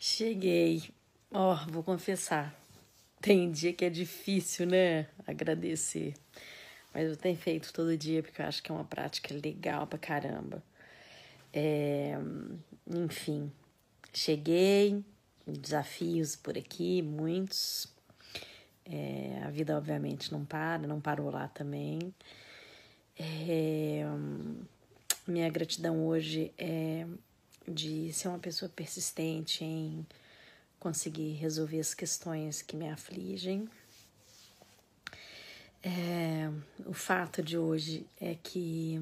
Cheguei. Vou confessar. Tem dia que é difícil, né? Agradecer. Mas eu tenho feito todo dia porque eu acho que é uma prática legal pra caramba. Enfim, cheguei. Desafios por aqui, muitos. A vida, obviamente, não parou lá também. Minha gratidão hoje é de ser uma pessoa persistente em conseguir resolver as questões que me afligem. O fato de hoje é que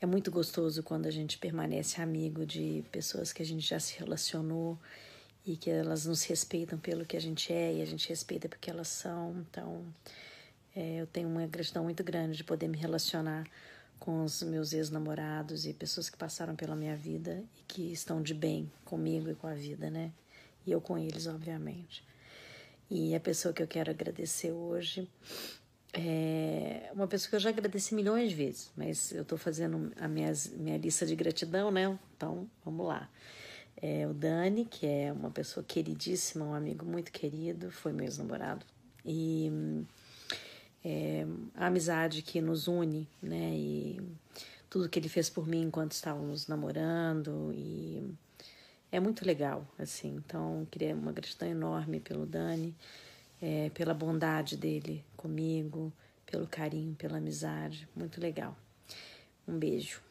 é muito gostoso quando a gente permanece amigo de pessoas que a gente já se relacionou e que elas nos respeitam pelo que a gente é e a gente respeita porque elas são. Então, eu tenho uma gratidão muito grande de poder me relacionar com os meus ex-namorados e pessoas que passaram pela minha vida e que estão de bem comigo e com a vida, né? E eu com eles, obviamente. E a pessoa que eu quero agradecer hoje é uma pessoa que eu já agradeci milhões de vezes, mas eu tô fazendo a minha lista de gratidão, né? Então, vamos lá. O Dani, que é uma pessoa queridíssima, um amigo muito querido, foi meu ex-namorado. E a amizade que nos une, né, e tudo que ele fez por mim enquanto estávamos namorando, e é muito legal, assim, então queria uma gratidão enorme pelo Dani, pela bondade dele comigo, pelo carinho, pela amizade, muito legal, um beijo.